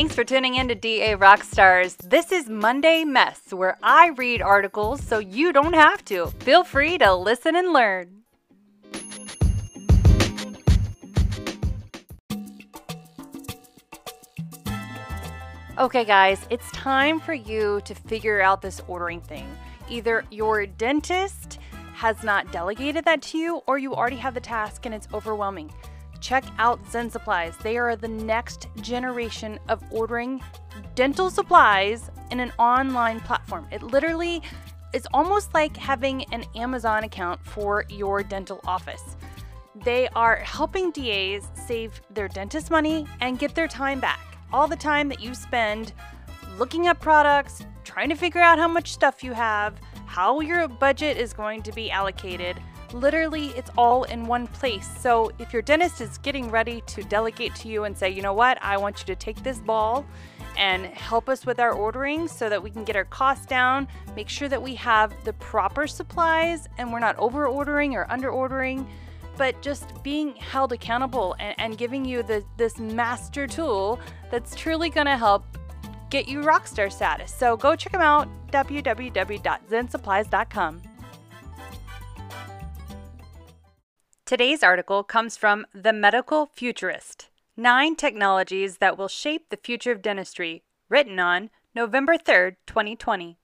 Thanks for tuning in to DA Rockstars. This is Monday Mess, where I read articles so you don't have to. Feel free to listen and learn. Okay guys, it's time for you to figure out this ordering thing. Either your dentist has not delegated that to you, or you already have the task and it's overwhelming. Check out Zen Supplies. They are the next generation of ordering dental supplies in an online platform. It literally is almost like having an Amazon account for your dental office. They are helping DAs save their dentist money and get their time back. All the time that you spend looking up products, trying to figure out how much stuff you have, how your budget is going to be allocated. Literally, it's all in one place. So if your dentist is getting ready to delegate to you and say, you know what, I want you to take this ball and help us with our ordering so that we can get our costs down, make sure that we have the proper supplies and we're not over ordering or under ordering, but just being held accountable and giving you this master tool that's truly gonna help get you rockstar status. So go check them out, www.zensupplies.com. Today's article comes from The Medical Futurist, 9 Technologies That Will Shape the Future of Dentistry, written on November 3rd, 2020.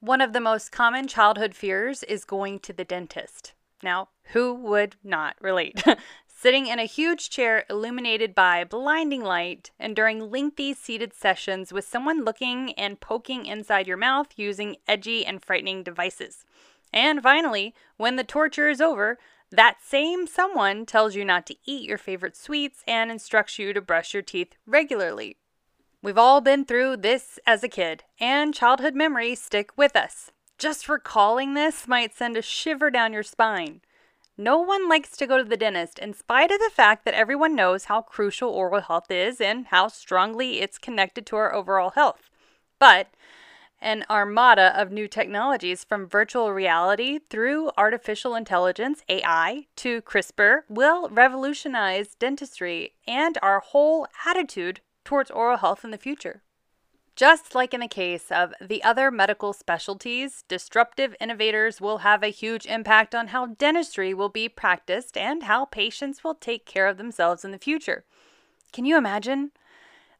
One of the most common childhood fears is going to the dentist. Now, who would not relate? Sitting in a huge chair illuminated by blinding light and during lengthy seated sessions with someone looking and poking inside your mouth using edgy and frightening devices. And finally, when the torture is over, that same someone tells you not to eat your favorite sweets and instructs you to brush your teeth regularly. We've all been through this as a kid, and childhood memories stick with us. Just recalling this might send a shiver down your spine. No one likes to go to the dentist, in spite of the fact that everyone knows how crucial oral health is and how strongly it's connected to our overall health. But an armada of new technologies, from virtual reality through artificial intelligence, AI, to CRISPR, will revolutionize dentistry and our whole attitude towards oral health in the future. Just like in the case of the other medical specialties, disruptive innovators will have a huge impact on how dentistry will be practiced and how patients will take care of themselves in the future. Can you imagine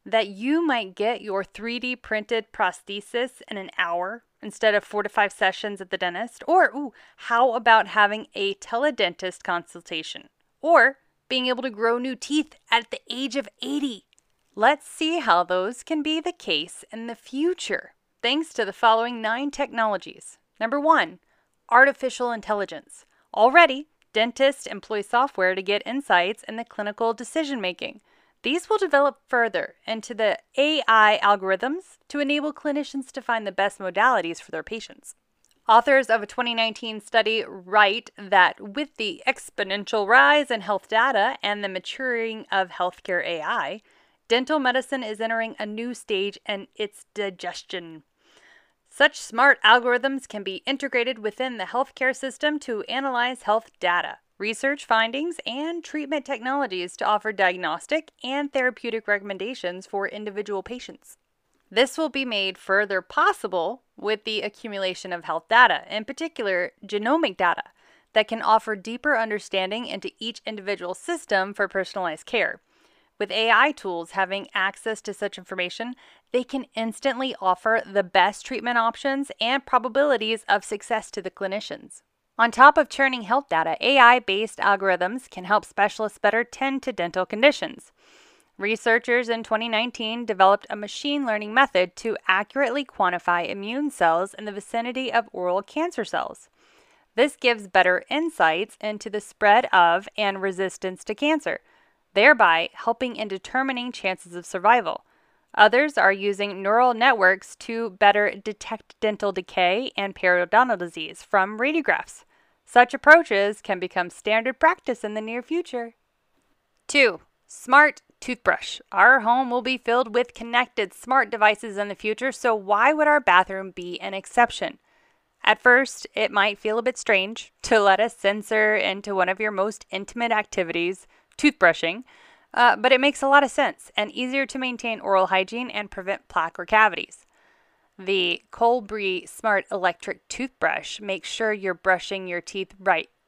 that you might get your 3D printed prosthesis in an hour instead of 4 to 5 sessions at the dentist? Or how about having a teledentist consultation? Or being able to grow new teeth at the age of 80? Let's see how those can be the case in the future, thanks to the following 9 technologies. Number 1, artificial intelligence. Already, dentists employ software to get insights in the clinical decision-making. These will develop further into the AI algorithms to enable clinicians to find the best modalities for their patients. Authors of a 2019 study write that with the exponential rise in health data and the maturing of healthcare AI, dental medicine is entering a new stage in its digestion. Such smart algorithms can be integrated within the healthcare system to analyze health data, research findings, and treatment technologies to offer diagnostic and therapeutic recommendations for individual patients. This will be made further possible with the accumulation of health data, in particular genomic data, that can offer deeper understanding into each individual system for personalized care. With AI tools having access to such information, they can instantly offer the best treatment options and probabilities of success to the clinicians. On top of churning health data, AI-based algorithms can help specialists better tend to dental conditions. Researchers in 2019 developed a machine learning method to accurately quantify immune cells in the vicinity of oral cancer cells. This gives better insights into the spread of and resistance to cancer, thereby helping in determining chances of survival. Others are using neural networks to better detect dental decay and periodontal disease from radiographs. Such approaches can become standard practice in the near future. 2. Smart toothbrush. Our home will be filled with connected smart devices in the future, so why would our bathroom be an exception? At first, it might feel a bit strange to let us censor into one of your most intimate activities, toothbrushing, but it makes a lot of sense and easier to maintain oral hygiene and prevent plaque or cavities. The Colibri Smart Electric Toothbrush makes sure you're brushing your teeth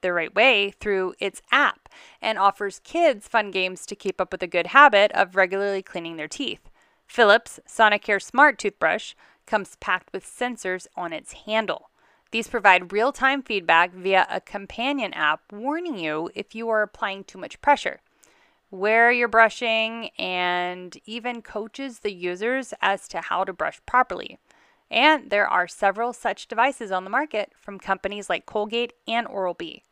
the right way through its app and offers kids fun games to keep up with a good habit of regularly cleaning their teeth. Philips Sonicare Smart Toothbrush comes packed with sensors on its handle. These provide real-time feedback via a companion app warning you if you are applying too much pressure, where you're brushing, and even coaches the users as to how to brush properly. And there are several such devices on the market from companies like Colgate and Oral-B.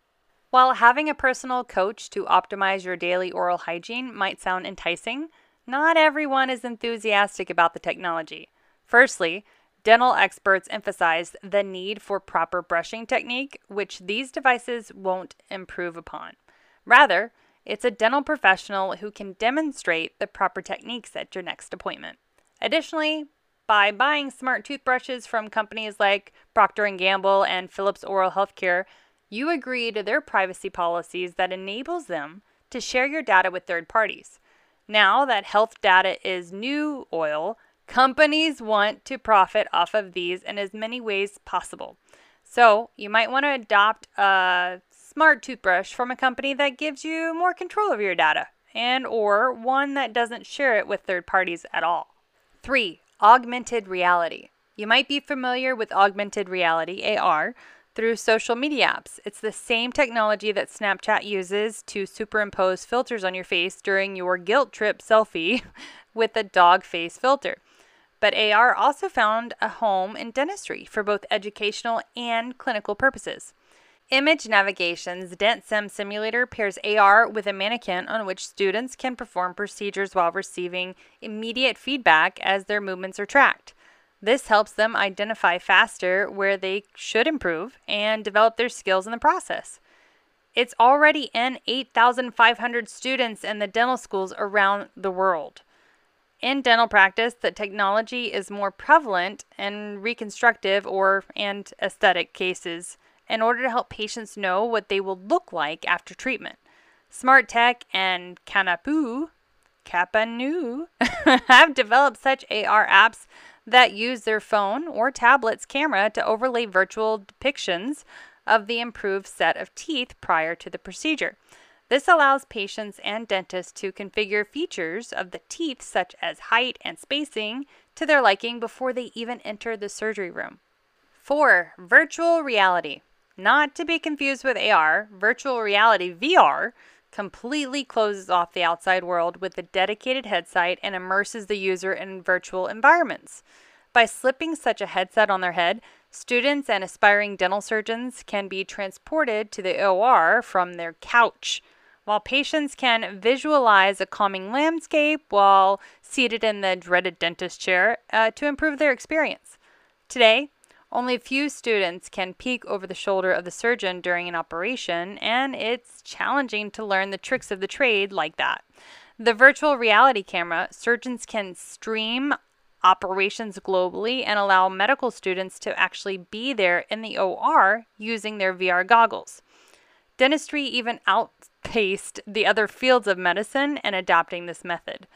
While having a personal coach to optimize your daily oral hygiene might sound enticing, not everyone is enthusiastic about the technology. Firstly, dental experts emphasize the need for proper brushing technique, which these devices won't improve upon. Rather, it's a dental professional who can demonstrate the proper techniques at your next appointment. Additionally, by buying smart toothbrushes from companies like Procter & Gamble and Philips Oral Healthcare, you agree to their privacy policies that enables them to share your data with third parties. Now that health data is new oil, companies want to profit off of these in as many ways possible. So you might want to adopt a smart toothbrush from a company that gives you more control over your data, and or one that doesn't share it with third parties at all. 3. Augmented reality. You might be familiar with augmented reality, AR, through social media apps. It's the same technology that Snapchat uses to superimpose filters on your face during your guilt trip selfie with a dog face filter. But AR also found a home in dentistry for both educational and clinical purposes. Image Navigation's DentSim Simulator pairs AR with a mannequin on which students can perform procedures while receiving immediate feedback as their movements are tracked. This helps them identify faster where they should improve and develop their skills in the process. It's already in 8,500 students in the dental schools around the world. In dental practice, the technology is more prevalent in reconstructive and aesthetic cases, in order to help patients know what they will look like after treatment. Smart Tech and Kanapu have developed such AR apps that use their phone or tablet's camera to overlay virtual depictions of the improved set of teeth prior to the procedure. This allows patients and dentists to configure features of the teeth such as height and spacing to their liking before they even enter the surgery room. 4. Virtual reality. Not to be confused with AR, virtual reality VR completely closes off the outside world with a dedicated headset and immerses the user in virtual environments. By slipping such a headset on their head, students and aspiring dental surgeons can be transported to the OR from their couch, while patients can visualize a calming landscape while seated in the dreaded dentist chair to improve their experience. Today, only a few students can peek over the shoulder of the surgeon during an operation, and it's challenging to learn the tricks of the trade like that. The virtual reality camera, surgeons can stream operations globally and allow medical students to actually be there in the OR using their VR goggles. Dentistry even outpaced the other fields of medicine in adopting this method.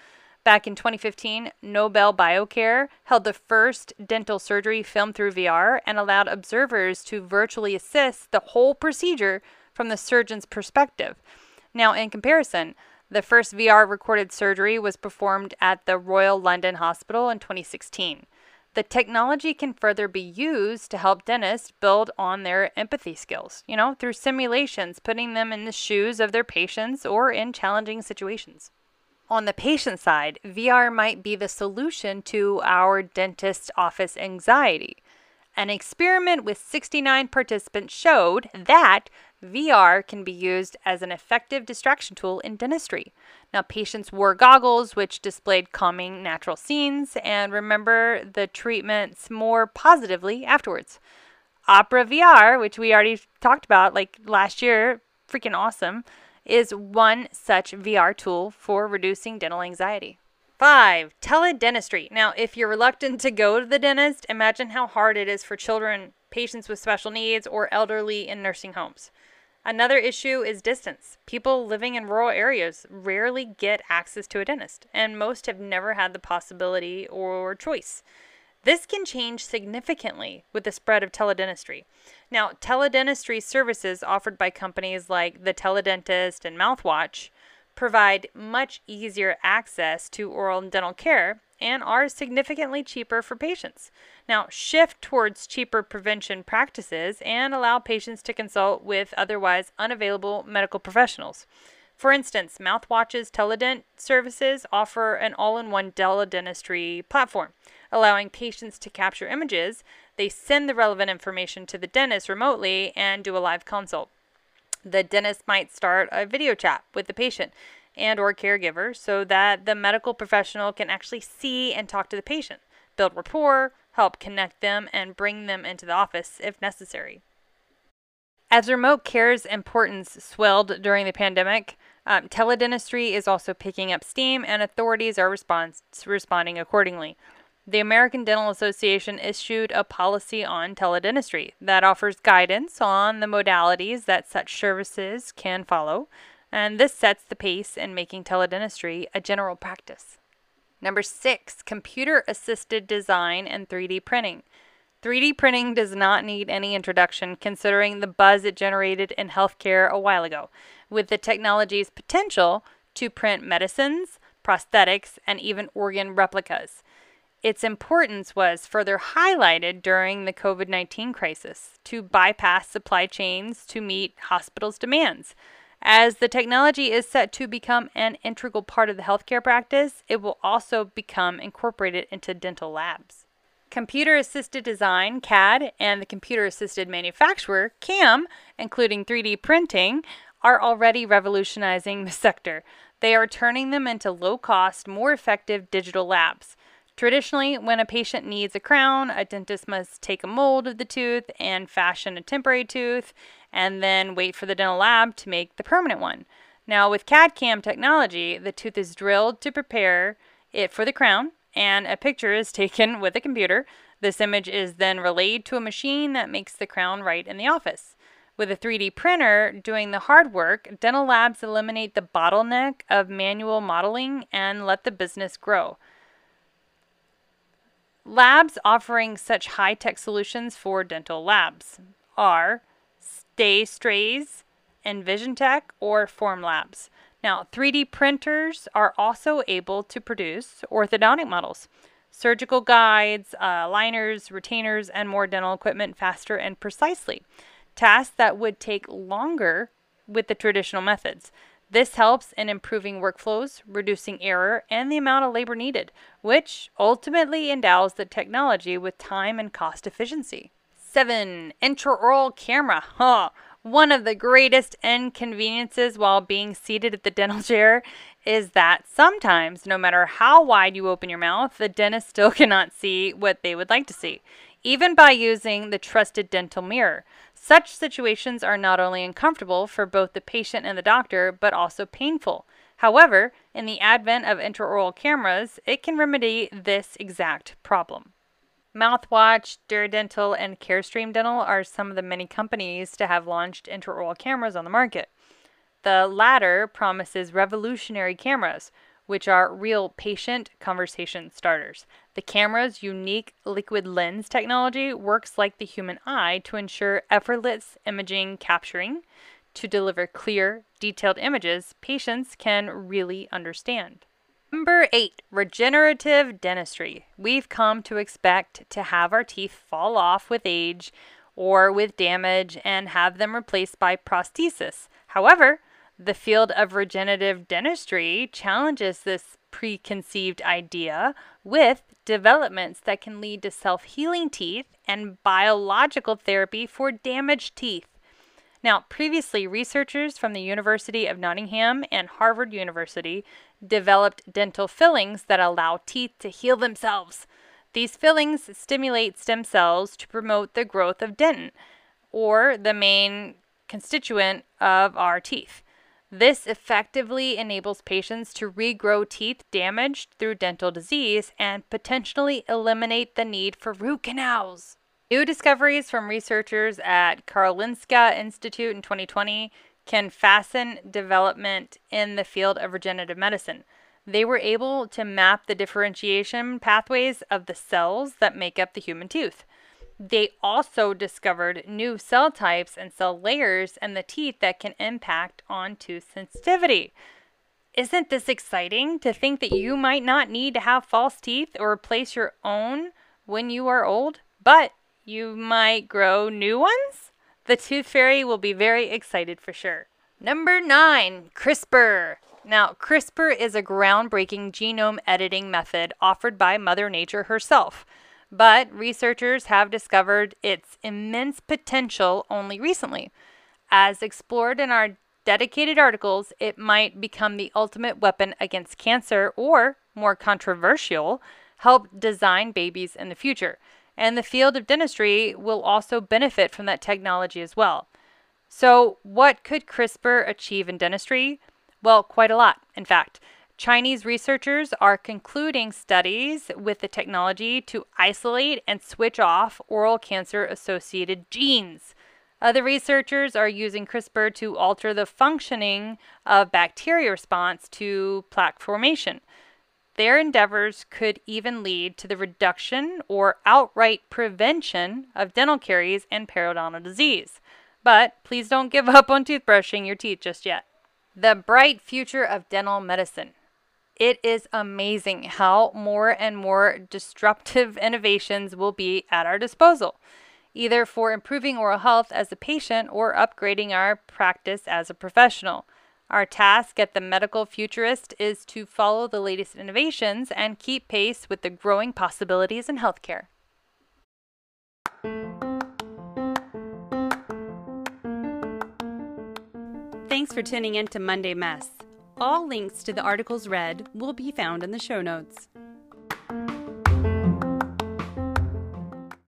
Back in 2015, Nobel Biocare held the first dental surgery filmed through VR and allowed observers to virtually assist the whole procedure from the surgeon's perspective. Now, in comparison, the first VR-recorded surgery was performed at the Royal London Hospital in 2016. The technology can further be used to help dentists build on their empathy skills, through simulations, putting them in the shoes of their patients or in challenging situations. On the patient side, VR might be the solution to our dentist office anxiety. An experiment with 69 participants showed that VR can be used as an effective distraction tool in dentistry. Now, patients wore goggles which displayed calming natural scenes and remember the treatments more positively afterwards. Opera VR, which we already talked about last year, freaking awesome, is one such VR tool for reducing dental anxiety. 5. Teledentistry. Now, if you're reluctant to go to the dentist, imagine how hard it is for children, patients with special needs, or elderly in nursing homes. Another issue is distance. People living in rural areas rarely get access to a dentist, and most have never had the possibility or choice. This can change significantly with the spread of teledentistry. Now, teledentistry services offered by companies like the Teledentist and Mouthwatch provide much easier access to oral and dental care and are significantly cheaper for patients. Now, shift towards cheaper prevention practices and allow patients to consult with otherwise unavailable medical professionals. For instance, Mouthwatch's Teledent services offer an all-in-one teledentistry platform, allowing patients to capture images. They send the relevant information to the dentist remotely and do a live consult. The dentist might start a video chat with the patient and or caregiver so that the medical professional can actually see and talk to the patient, build rapport, help connect them, and bring them into the office if necessary. As remote care's importance swelled during the pandemic, teledentistry is also picking up steam, and authorities are responding accordingly. The American Dental Association issued a policy on teledentistry that offers guidance on the modalities that such services can follow, and this sets the pace in making teledentistry a general practice. Number 6, computer-assisted design and 3D printing. 3D printing does not need any introduction, considering the buzz it generated in healthcare a while ago, with the technology's potential to print medicines, prosthetics, and even organ replicas. Its importance was further highlighted during the COVID-19 crisis to bypass supply chains to meet hospitals' demands. As the technology is set to become an integral part of the healthcare practice, it will also become incorporated into dental labs. Computer-assisted design, CAD, and the computer-assisted manufacturer, CAM, including 3D printing, are already revolutionizing the sector. They are turning them into low-cost, more effective digital labs. Traditionally, when a patient needs a crown, a dentist must take a mold of the tooth and fashion a temporary tooth and then wait for the dental lab to make the permanent one. Now, with CAD/CAM technology, the tooth is drilled to prepare it for the crown, and a picture is taken with a computer. This image is then relayed to a machine that makes the crown right in the office. With a 3D printer doing the hard work, dental labs eliminate the bottleneck of manual modeling and let the business grow. Labs offering such high-tech solutions for dental labs are Stay Strays, VisionTech, or Formlabs. Now, 3D printers are also able to produce orthodontic models, surgical guides, liners, retainers, and more dental equipment faster and precisely, tasks that would take longer with the traditional methods. This helps in improving workflows, reducing error, and the amount of labor needed, which ultimately endows the technology with time and cost efficiency. 7. Intraoral camera. One of the greatest inconveniences while being seated at the dental chair is that sometimes, no matter how wide you open your mouth, the dentist still cannot see what they would like to see, even by using the trusted dental mirror. Such situations are not only uncomfortable for both the patient and the doctor, but also painful. However, in the advent of intraoral cameras, it can remedy this exact problem. Mouthwatch, Dürr Dental, and CareStream Dental are some of the many companies to have launched intraoral cameras on the market. The latter promises revolutionary cameras, which are real patient conversation starters. The camera's unique liquid lens technology works like the human eye to ensure effortless imaging capturing to deliver clear, detailed images patients can really understand. Number 8, regenerative dentistry. We've come to expect to have our teeth fall off with age or with damage and have them replaced by prosthesis. However, the field of regenerative dentistry challenges this preconceived idea with developments that can lead to self-healing teeth and biological therapy for damaged teeth. Now, previously, researchers from the University of Nottingham and Harvard University developed dental fillings that allow teeth to heal themselves. These fillings stimulate stem cells to promote the growth of dentin, or the main constituent of our teeth. This effectively enables patients to regrow teeth damaged through dental disease and potentially eliminate the need for root canals. New discoveries from researchers at Karolinska Institute in 2020 can fasten development in the field of regenerative medicine. They were able to map the differentiation pathways of the cells that make up the human tooth. They also discovered new cell types and cell layers in the teeth that can impact on tooth sensitivity. Isn't this exciting to think that you might not need to have false teeth or replace your own when you are old, but you might grow new ones? The Tooth Fairy will be very excited for sure. Number 9, CRISPR. Now, CRISPR is a groundbreaking genome editing method offered by Mother Nature herself, but researchers have discovered its immense potential only recently. As explored in our dedicated articles, it might become the ultimate weapon against cancer or, more controversial, help design babies in the future. And the field of dentistry will also benefit from that technology as well. So what could CRISPR achieve in dentistry? Well, quite a lot, in fact. Chinese researchers are concluding studies with the technology to isolate and switch off oral cancer-associated genes. Other researchers are using CRISPR to alter the functioning of bacteria response to plaque formation. Their endeavors could even lead to the reduction or outright prevention of dental caries and periodontal disease. But please don't give up on toothbrushing your teeth just yet. The bright future of dental medicine. It is amazing how more and more disruptive innovations will be at our disposal, either for improving oral health as a patient or upgrading our practice as a professional. Our task at The Medical Futurist is to follow the latest innovations and keep pace with the growing possibilities in healthcare. Thanks for tuning in to Monday Mess. All links to the articles read will be found in the show notes.